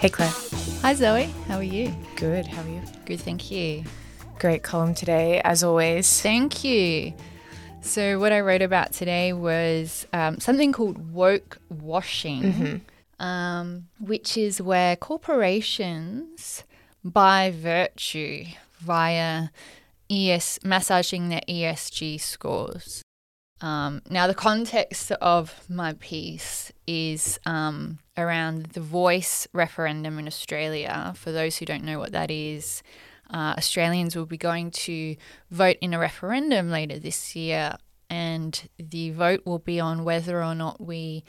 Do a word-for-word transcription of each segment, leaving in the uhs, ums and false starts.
Hey Claire. Hi Zoe, how are you? Good, how are you? Good, thank you. Great column today, as always. Thank you. So what I wrote about today was um, something called woke washing, mm-hmm. um, which is where corporations, by virtue, via E S massaging their E S G scores. Um, now, the context of my piece is um, around the Voice referendum in Australia. For those who don't know what that is, uh, Australians will be going to vote in a referendum later this year, and the vote will be on whether or not we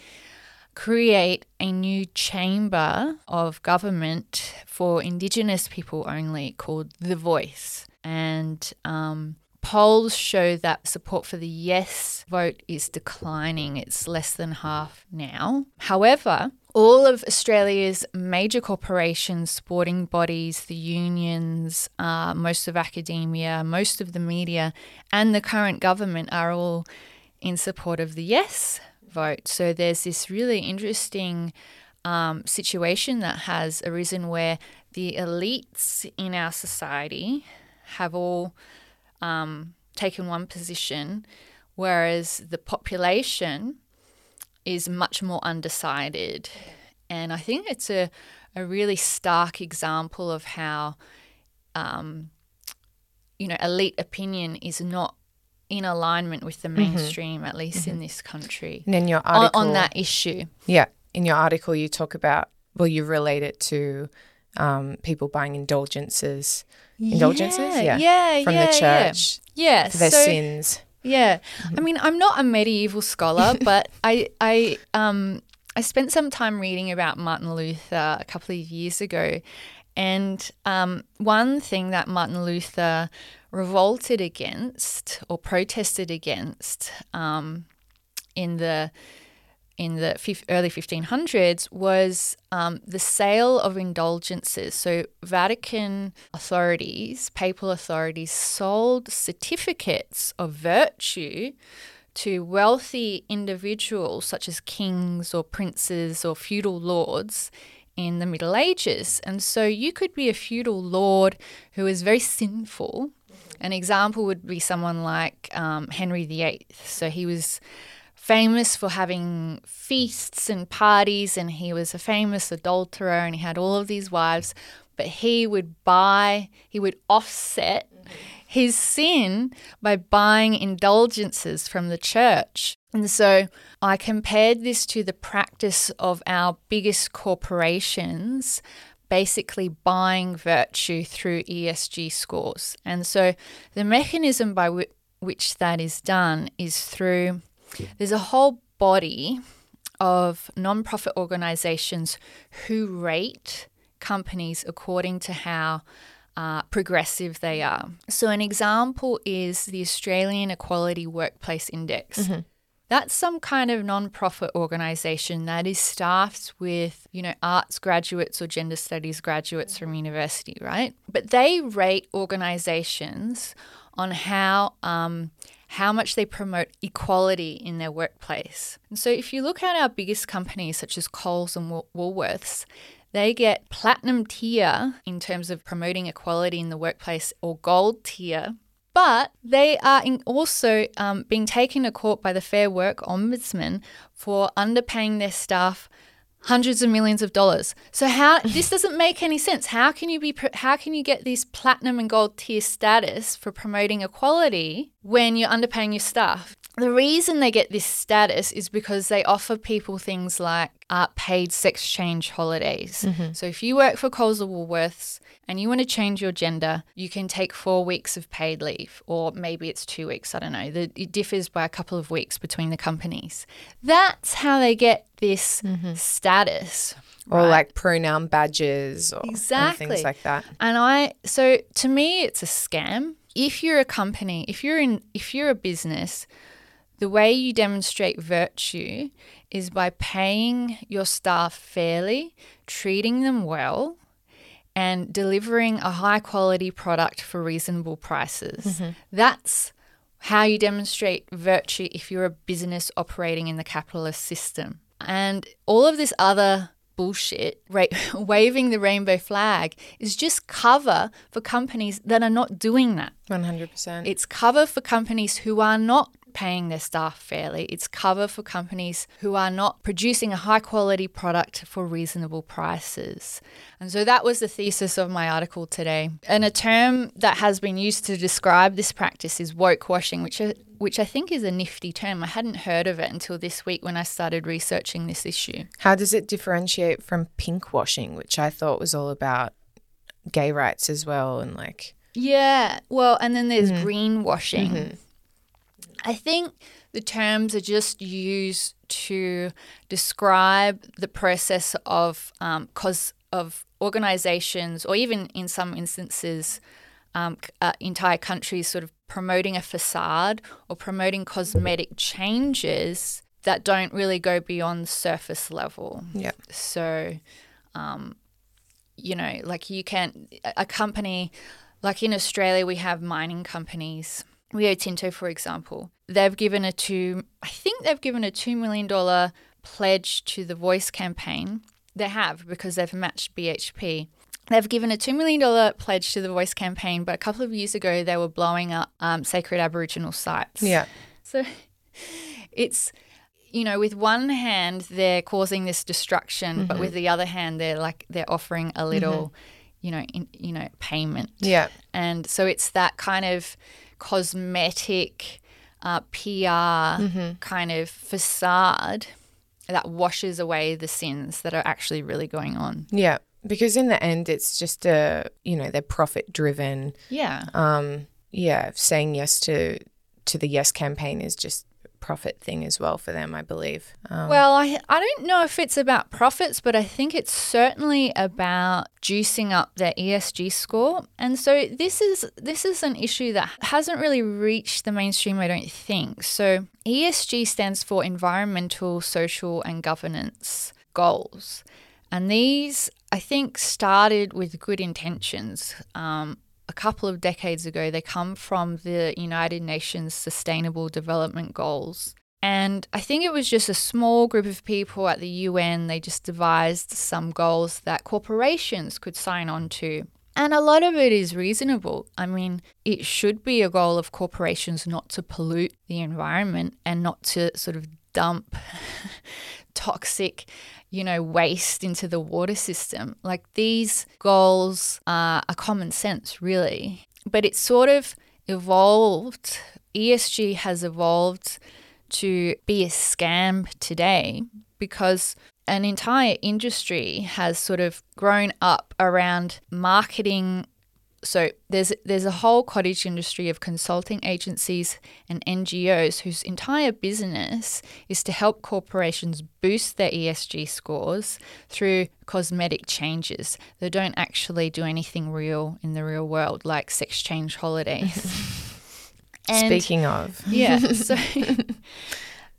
create a new chamber of government for Indigenous people only called The Voice. And um, polls show that support for the yes vote is declining. It's less than half now. However, all of Australia's major corporations, sporting bodies, the unions, uh, most of academia, most of the media, and the current government are all in support of the yes vote. So there's this really interesting um, situation that has arisen where the elites in our society have all um, taken one position, whereas the population is much more undecided. And I think it's a, a really stark example of how, um, you know, elite opinion is not in alignment with the mainstream, mm-hmm. at least mm-hmm. in this country. And in your article, on, on that issue. Yeah. In your article, you talk about, well, you relate it to um, people buying indulgences. Indulgences? Yeah. yeah. yeah From yeah, the church. Yeah. yeah. For their so, sins. Yeah. I mean, I'm not a medieval scholar, but I I um I spent some time reading about Martin Luther a couple of years ago. And um, one thing that Martin Luther revolted against or protested against um, in the in the f- early fifteen hundreds was um, the sale of indulgences. So Vatican authorities, papal authorities, sold certificates of virtue to wealthy individuals such as kings or princes or feudal lords in the Middle Ages. And so you could be a feudal lord who is very sinful. An example would be someone like um, Henry the eighth. So he was famous for having feasts and parties, and he was a famous adulterer, and he had all of these wives, but he would buy, he would offset his sin by buying indulgences from the church. And so I compared this to the practice of our biggest corporations basically buying virtue through E S G scores. And so the mechanism by w- which that is done is through... There's a whole body of non-profit organisations who rate companies according to how uh, progressive they are. So an example is the Australian Equality Workplace Index. Mm-hmm. That's some kind of non-profit organisation that is staffed with, you know, arts graduates or gender studies graduates from university, right? But they rate organisations on how um, how much they promote equality in their workplace. And so if you look at our biggest companies such as Coles and Wool- Woolworths, they get platinum tier in terms of promoting equality in the workplace or gold tier, but they are in also um, being taken to court by the Fair Work Ombudsman for underpaying their staff hundreds of millions of dollars. So how this doesn't make any sense. How can you be how can you get this platinum and gold tier status for promoting equality when you're underpaying your staff? The reason they get this status is because they offer people things like uh, paid sex change holidays. Mm-hmm. So if you work for Coles or Woolworths and you want to change your gender, you can take four weeks of paid leave, or maybe it's two weeks. I don't know. The, it differs by a couple of weeks between the companies. That's how they get this mm-hmm. status. Or right? Like pronoun badges or exactly. things like that. And I, so to me, it's a scam. If you're a company, if you're in, if you're a business, the way you demonstrate virtue is by paying your staff fairly, treating them well, and delivering a high-quality product for reasonable prices. Mm-hmm. That's how you demonstrate virtue if you're a business operating in the capitalist system. And all of this other bullshit, ra- waving the rainbow flag is just cover for companies that are not doing that. one hundred percent. It's cover for companies who are not paying their staff fairly. It's cover for companies who are not producing a high quality product for reasonable prices. And so that was the thesis of my article today. And a term that has been used to describe this practice is woke washing, which are which I think is a nifty term. I hadn't heard of it until this week when I started researching this issue. How does it differentiate from pink washing, which I thought was all about gay rights as well and like... Yeah, well, and then there's mm-hmm. green washing. Mm-hmm. I think the terms are just used to describe the process of um, cause of organisations or even in some instances um, uh, entire countries sort of promoting a facade or promoting cosmetic changes that don't really go beyond surface level. Yeah. So, um, you know, like you can – a company – like in Australia we have mining companies – Rio Tinto, for example, they've given a two, I think they've given a two million dollars pledge to the Voice campaign. They have because they've matched B H P. They've given a two million dollars pledge to the Voice campaign, but a couple of years ago they were blowing up um, sacred Aboriginal sites. Yeah. So it's, you know, with one hand they're causing this destruction, mm-hmm. but with the other hand they're like they're offering a little, mm-hmm. you know, in, you know, payment. Yeah. And so it's that kind of cosmetic uh, P R mm-hmm. kind of facade that washes away the sins that are actually really going on. Yeah, because in the end it's just a, you know, they're profit-driven. Yeah. Um, yeah, saying yes to, to the yes campaign is just a profit thing as well for them, I believe. Um, well, I, I don't know if it's about profits, but I think it's certainly about juicing up their E S G score. And so this is this is an issue that hasn't really reached the mainstream, I don't think. So E S G stands for environmental, social and governance goals. And these, I think, started with good intentions. Um, a couple of decades ago, they come from the United Nations Sustainable Development Goals. And I think it was just a small group of people at the U N, they just devised some goals that corporations could sign on to. And a lot of it is reasonable. I mean, it should be a goal of corporations not to pollute the environment and not to sort of dump toxic, you know, waste into the water system. Like these goals are, are common sense, really. But it's sort of evolved. E S G has evolved to be a scam today because an entire industry has sort of grown up around marketing. So there's there's a whole cottage industry of consulting agencies and N G Os whose entire business is to help corporations boost their E S G scores through cosmetic changes that don't actually do anything real in the real world, like sex change holidays. And, Speaking of. Yeah. So,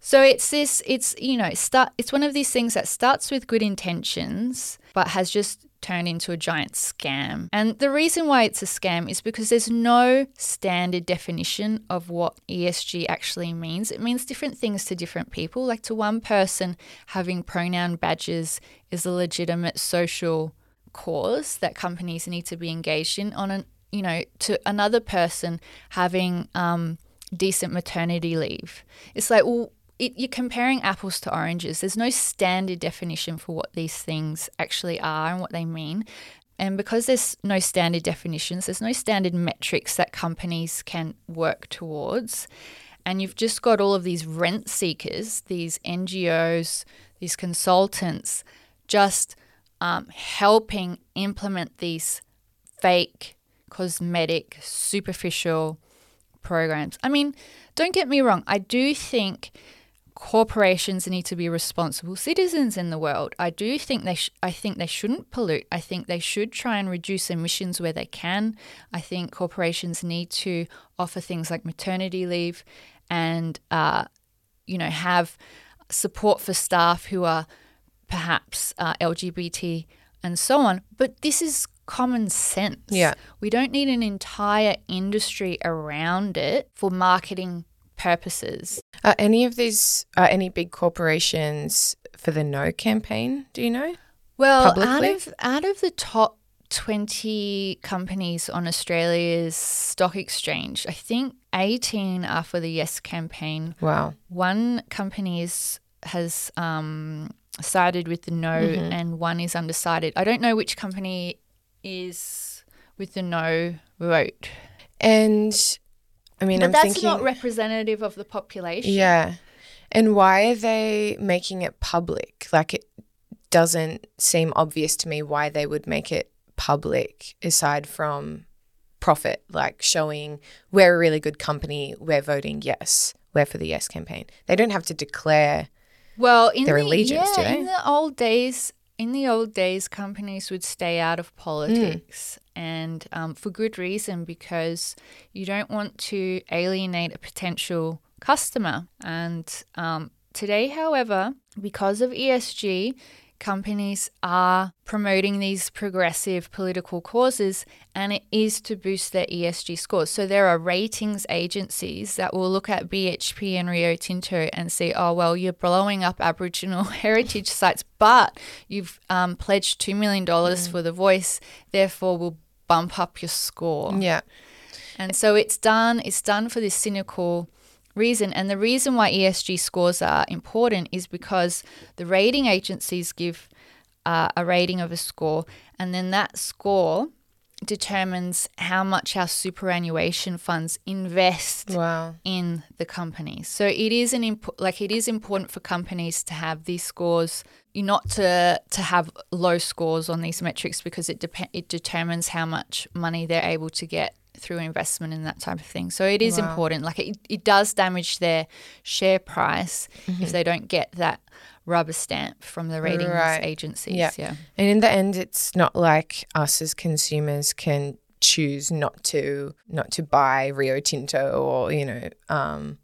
so it's this, it's, you know, start, it's one of these things that starts with good intentions but has just turned into a giant scam. And the reason why it's a scam is because there's no standard definition of what E S G actually means. It means different things to different people. Like to one person, having pronoun badges is a legitimate social cause that companies need to be engaged in on an you know, to another person having um, decent maternity leave. It's like, well, it, you're comparing apples to oranges. There's no standard definition for what these things actually are and what they mean. And because there's no standard definitions, there's no standard metrics that companies can work towards. And you've just got all of these rent seekers, these N G Os, these consultants, just um, helping implement these fake cosmetic, superficial programs. I mean, don't get me wrong. I do think corporations need to be responsible citizens in the world. I do think they sh- I think they shouldn't pollute. I think they should try and reduce emissions where they can. I think corporations need to offer things like maternity leave and, uh, you know, have support for staff who are perhaps uh, L G B T and so on. But this is common sense. Yeah. We don't need an entire industry around it for marketing purposes. Are any of these, are any big corporations for the No campaign? Do you know? Well, publicly? out of out of the top twenty companies on Australia's stock exchange, I think eighteen are for the Yes campaign. Wow. One company is, has um, sided with the No, mm-hmm. and one is undecided. I don't know which company is with the No vote. And I mean, but I'm that's thinking, not representative of the population. Yeah. And why are they making it public? Like, it doesn't seem obvious to me why they would make it public aside from profit, like showing we're a really good company, we're voting yes, we're for the Yes campaign. They don't have to declare well, in their the, allegiance, yeah, do they? In the old days, in the old days, companies would stay out of politics, mm. and um, for good reason, because you don't want to alienate a potential customer. And um, today, however, because of E S G, companies are promoting these progressive political causes, and it is to boost their E S G scores. So there are ratings agencies that will look at B H P and Rio Tinto and say, oh, well, you're blowing up Aboriginal heritage sites, but you've um, pledged two million dollars mm. for The Voice, therefore we'll bump up your score. Yeah. And so it's done, it's done for this cynical reason. And the reason why E S G scores are important is because the rating agencies give uh, a rating of a score, and then that score determines how much our superannuation funds invest wow. in the company. So it is an imp- like it is important for companies to have these scores, not to to have low scores on these metrics, because it dep- it determines how much money they're able to get through investment and that type of thing. So it is wow. important. Like, it, it does damage their share price mm-hmm. if they don't get that rubber stamp from the ratings right. agencies. Yeah. yeah. And in the end, it's not like us as consumers can choose not to not to buy Rio Tinto or, you know. Um,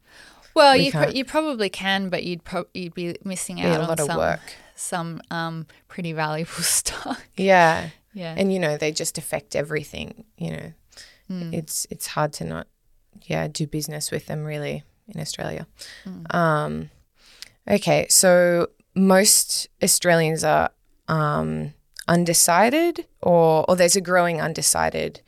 well, we you pro- you probably can, but you'd pro- you'd be missing out yeah, a on lot of some, work. some um, pretty valuable stock. Yeah. yeah. And, you know, they just affect everything, you know. Mm. It's it's hard to not, yeah, do business with them really in Australia. Mm. Um, okay, so most Australians are um, undecided, or or there's a growing undecided.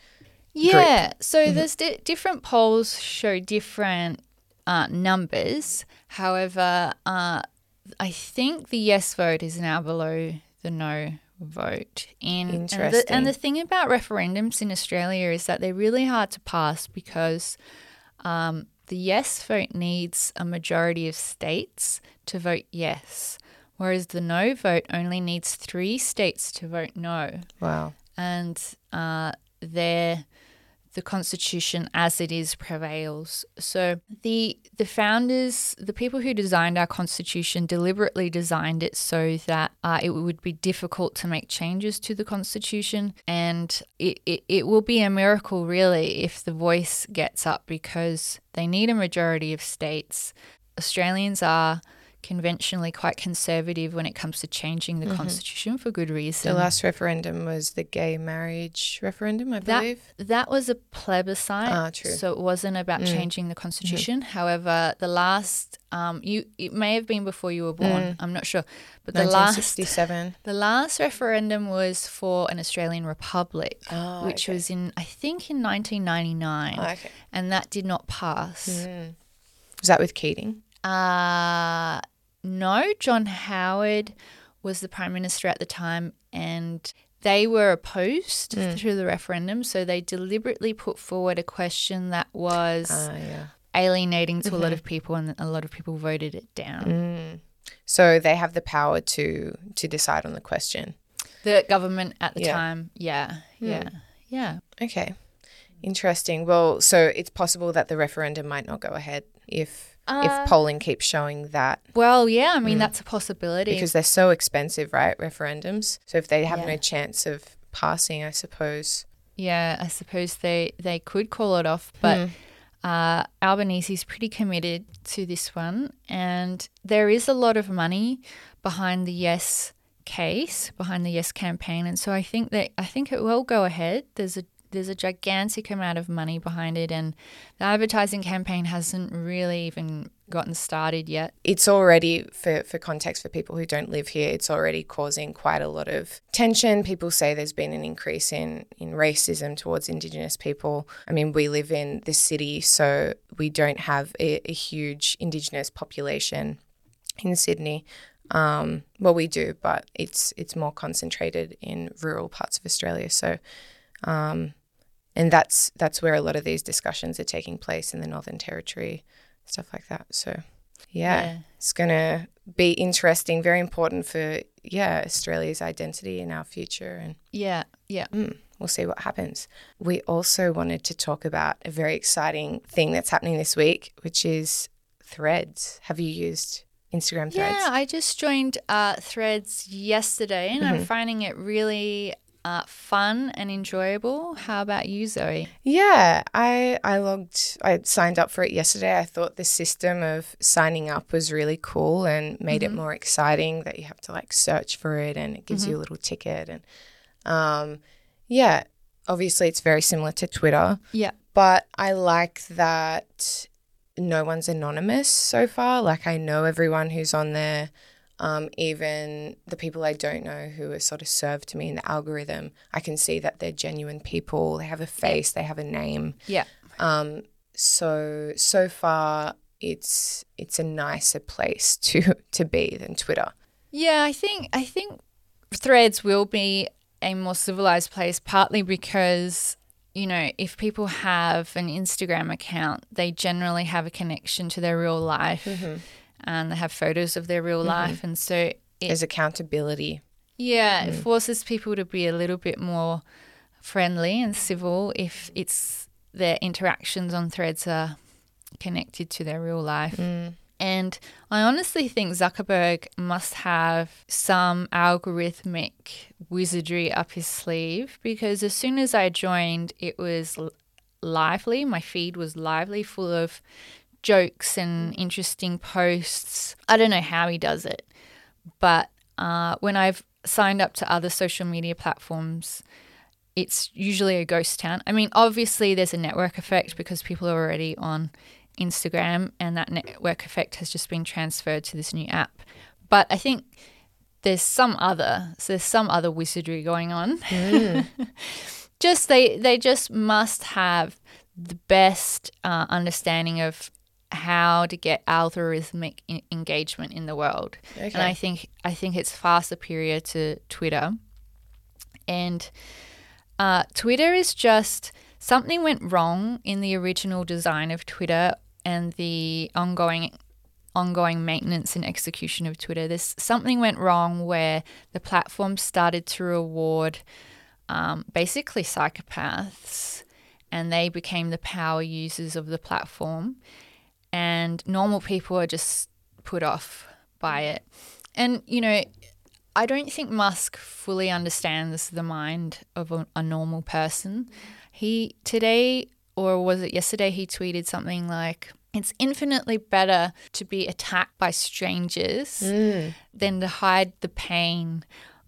Yeah, group. So mm-hmm. there's di- different polls show different uh, numbers. However, uh, I think the yes vote is now below the no vote. And, Interesting. And, the, and the thing about referendums in Australia is that they're really hard to pass, because um, the yes vote needs a majority of states to vote yes, whereas the no vote only needs three states to vote no. Wow. And uh, they're the Constitution as it is prevails. So the the founders, the people who designed our Constitution, deliberately designed it so that uh, it would be difficult to make changes to the Constitution. And it, it, it will be a miracle, really, if The Voice gets up, because they need a majority of states. Australians are conventionally quite conservative when it comes to changing the mm-hmm. Constitution, for good reason. The last referendum was the gay marriage referendum, I believe. That, that was a plebiscite, ah, true. so it wasn't about mm. changing the Constitution. Mm-hmm. However, the last, um, you it may have been before you were born, mm. I'm not sure, but the last, the last referendum was for an Australian republic, oh, which okay. was in, I think, in nineteen ninety-nine, oh, okay. and that did not pass. Mm. Was that with Keating? Uh, no, John Howard was the Prime Minister at the time, and they were opposed mm. to the referendum, so they deliberately put forward a question that was uh, yeah. alienating to mm-hmm. a lot of people, and a lot of people voted it down. Mm. So they have the power to, to decide on the question. The government at the yeah. time, yeah, mm. yeah, yeah. Okay, interesting. Well, so it's possible that the referendum might not go ahead if... If polling keeps showing that. Well, yeah, I mean, mm. that's a possibility. Because they're so expensive, right, referendums? So if they have yeah. no chance of passing, I suppose. Yeah, I suppose they, they could call it off. But mm. uh, Albanese's pretty committed to this one. And there is a lot of money behind the yes case, behind the yes campaign. And so I think that I think it will go ahead. There's a There's a gigantic amount of money behind it, and the advertising campaign hasn't really even gotten started yet? It's already, for, for context for people who don't live here, it's already causing quite a lot of tension. People say there's been an increase in, in racism towards Indigenous people. I mean, we live in the city, so we don't have a, a huge Indigenous population in Sydney. Um, well, we do, but it's it's more concentrated in rural parts of Australia. So, um, and that's that's where a lot of these discussions are taking place, in the Northern Territory, stuff like that. So yeah, yeah. It's going to be interesting, very important for, yeah, Australia's identity and our future. And yeah, yeah. Mm, we'll see what happens. We also wanted to talk about a very exciting thing that's happening this week, which is Threads. Have you used Instagram Threads? Yeah, I just joined uh, Threads yesterday and mm-hmm. I'm finding it really Uh, fun and enjoyable. How about you, Zoe? Yeah, I I logged, I signed up for it yesterday. I thought the system of signing up was really cool and made mm-hmm. it more exciting, that you have to like search for it and it gives mm-hmm. you a little ticket. And um, yeah, obviously it's very similar to Twitter. Yeah. But I like that no one's anonymous so far. Like, I know everyone who's on there. Um, even the people I don't know who are sort of served to me in the algorithm, I can see that they're genuine people. They have a face, they have a name. Yeah. Um. So so far, it's it's a nicer place to to be than Twitter. Yeah, I think I think Threads will be a more civilized place, partly because, you know, if people have an Instagram account, they generally have a connection to their real life. Mm-hmm. And they have photos of their real mm-hmm. life. And so it, there's accountability. Yeah, mm. It forces people to be a little bit more friendly and civil if it's their interactions on Threads are connected to their real life. Mm. And I honestly think Zuckerberg must have some algorithmic wizardry up his sleeve, because as soon as I joined, it was lively. My feed was lively, full of jokes and interesting posts. I don't know how he does it, but uh, when I've signed up to other social media platforms, it's usually a ghost town. I mean, obviously there's a network effect because people are already on Instagram and that network effect has just been transferred to this new app. But I think there's some other, so there's some other wizardry going on. Mm. just they, they just must have the best uh, understanding of how to get algorithmic in- engagement in the world. Okay. And I think I think it's far superior to Twitter. And uh, Twitter is just, something went wrong in the original design of Twitter and the ongoing ongoing maintenance and execution of Twitter. There's something went wrong where the platform started to reward um, basically psychopaths, and they became the power users of the platform. And normal people are just put off by it. And, you know, I don't think Musk fully understands the mind of a, a normal person. He today, or was it yesterday, he tweeted something like, it's infinitely better to be attacked by strangers mm. than to hide the pain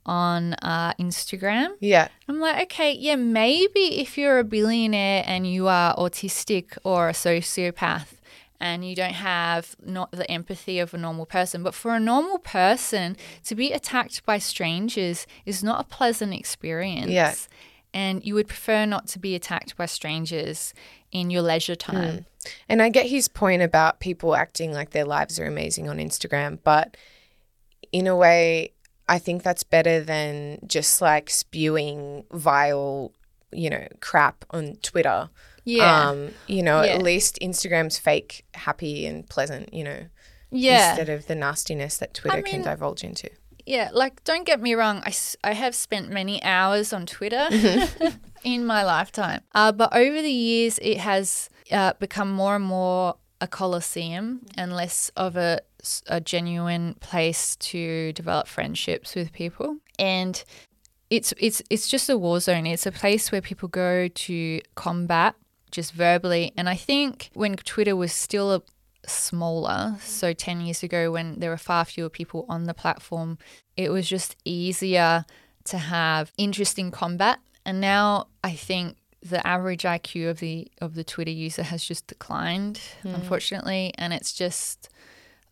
on uh, Instagram. Yeah. I'm like, okay, yeah, maybe if you're a billionaire and you are autistic or a sociopath, and you don't have not the empathy of a normal person. But for a normal person, to be attacked by strangers is not a pleasant experience. Yeah. And you would prefer not to be attacked by strangers in your leisure time. Mm. And I get his point about people acting like their lives are amazing on Instagram. But in a way, I think that's better than just like spewing vile, you know, crap on Twitter. Yeah. Um, you know, yeah. At least Instagram's fake, happy and pleasant, you know, yeah. Instead of the nastiness that Twitter I mean, can divulge into. Yeah. Like, don't get me wrong. I, I have spent many hours on Twitter mm-hmm. in my lifetime. Uh, but over the years, it has uh, become more and more a coliseum and less of a, a genuine place to develop friendships with people. And it's it's it's just a war zone. It's a place where people go to combat just verbally. And I think when Twitter was still a smaller, so ten years ago when there were far fewer people on the platform, it was just easier to have interesting combat. And now I think the average I Q of the of the Twitter user has just declined, mm. unfortunately, and it's just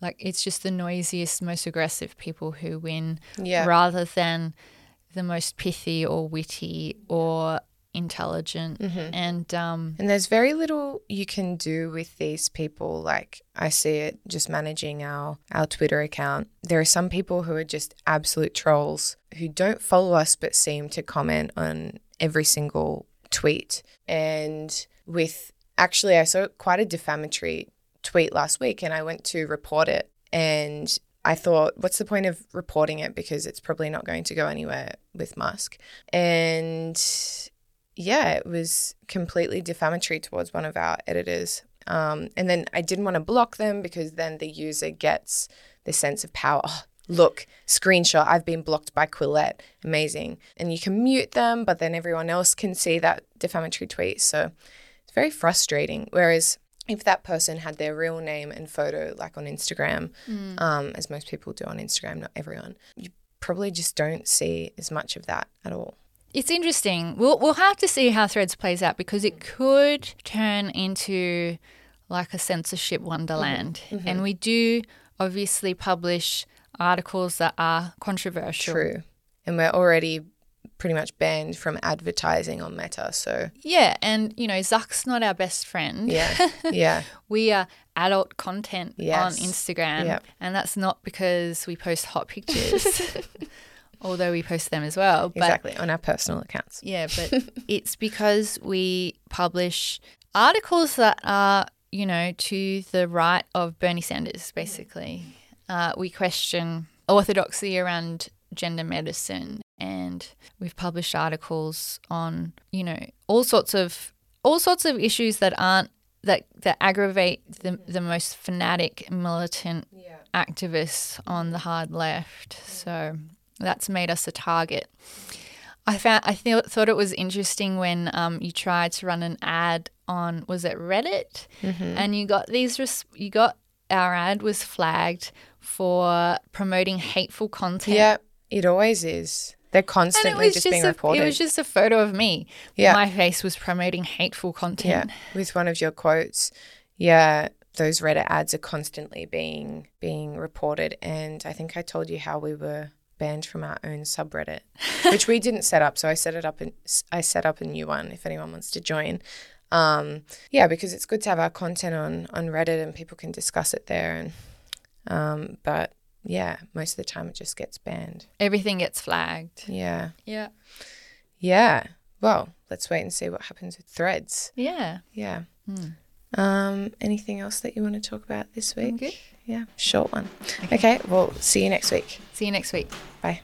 like it's just the noisiest, most aggressive people who win, yeah. rather than the most pithy or witty or intelligent. Mm-hmm. And um, and there's very little you can do with these people. Like I see it just managing our, our Twitter account. There are some people who are just absolute trolls who don't follow us but seem to comment on every single tweet. And with actually I saw quite a defamatory tweet last week and I went to report it and I thought, what's the point of reporting it because it's probably not going to go anywhere with Musk. And yeah, it was completely defamatory towards one of our editors. Um, and then I didn't want to block them because then the user gets the sense of power. Oh, look, screenshot, I've been blocked by Quillette. Amazing. And you can mute them, but then everyone else can see that defamatory tweet. So it's very frustrating. Whereas if that person had their real name and photo, like on Instagram, mm. um, as most people do on Instagram, not everyone, you probably just don't see as much of that at all. It's interesting. We'll we'll have to see how Threads plays out because it could turn into like a censorship wonderland. Mm-hmm. And we do obviously publish articles that are controversial. True. And we're already pretty much banned from advertising on Meta, so. Yeah, and, you know, Zuck's not our best friend. Yeah, yeah. We are adult content yes. on Instagram, yep. and that's not because we post hot pictures, although we post them as well. But, exactly, on our personal accounts. Yeah, but it's because we publish articles that are, you know, to the right of Bernie Sanders, basically. Uh, we question orthodoxy around gender medicine. And we've published articles on, you know, all sorts of all sorts of issues that aren't that that aggravate the the most fanatic, militant yeah. activists on the hard left. Yeah. So that's made us a target. I found I th- thought it was interesting when um, you tried to run an ad on was it Reddit, mm-hmm. and you got these res- you got our ad was flagged for promoting hateful content. Yep, it always is. They're constantly just, just being a, reported. It was just a photo of me. Yeah. My face was promoting hateful content. Yeah. With one of your quotes. Yeah. Those Reddit ads are constantly being being reported. And I think I told you how we were banned from our own subreddit, which we didn't set up. So I set it up and I set up a new one if anyone wants to join. Um, yeah, because it's good to have our content on, on Reddit and people can discuss it there. And um, but yeah, most of the time it just gets banned. Everything gets flagged. Yeah. Yeah. Yeah. Well, let's wait and see what happens with Threads. Yeah. Yeah. Mm. Um, anything else that you want to talk about this week? I'm good. Yeah, short one. Okay. Okay, well, see you next week. See you next week. Bye.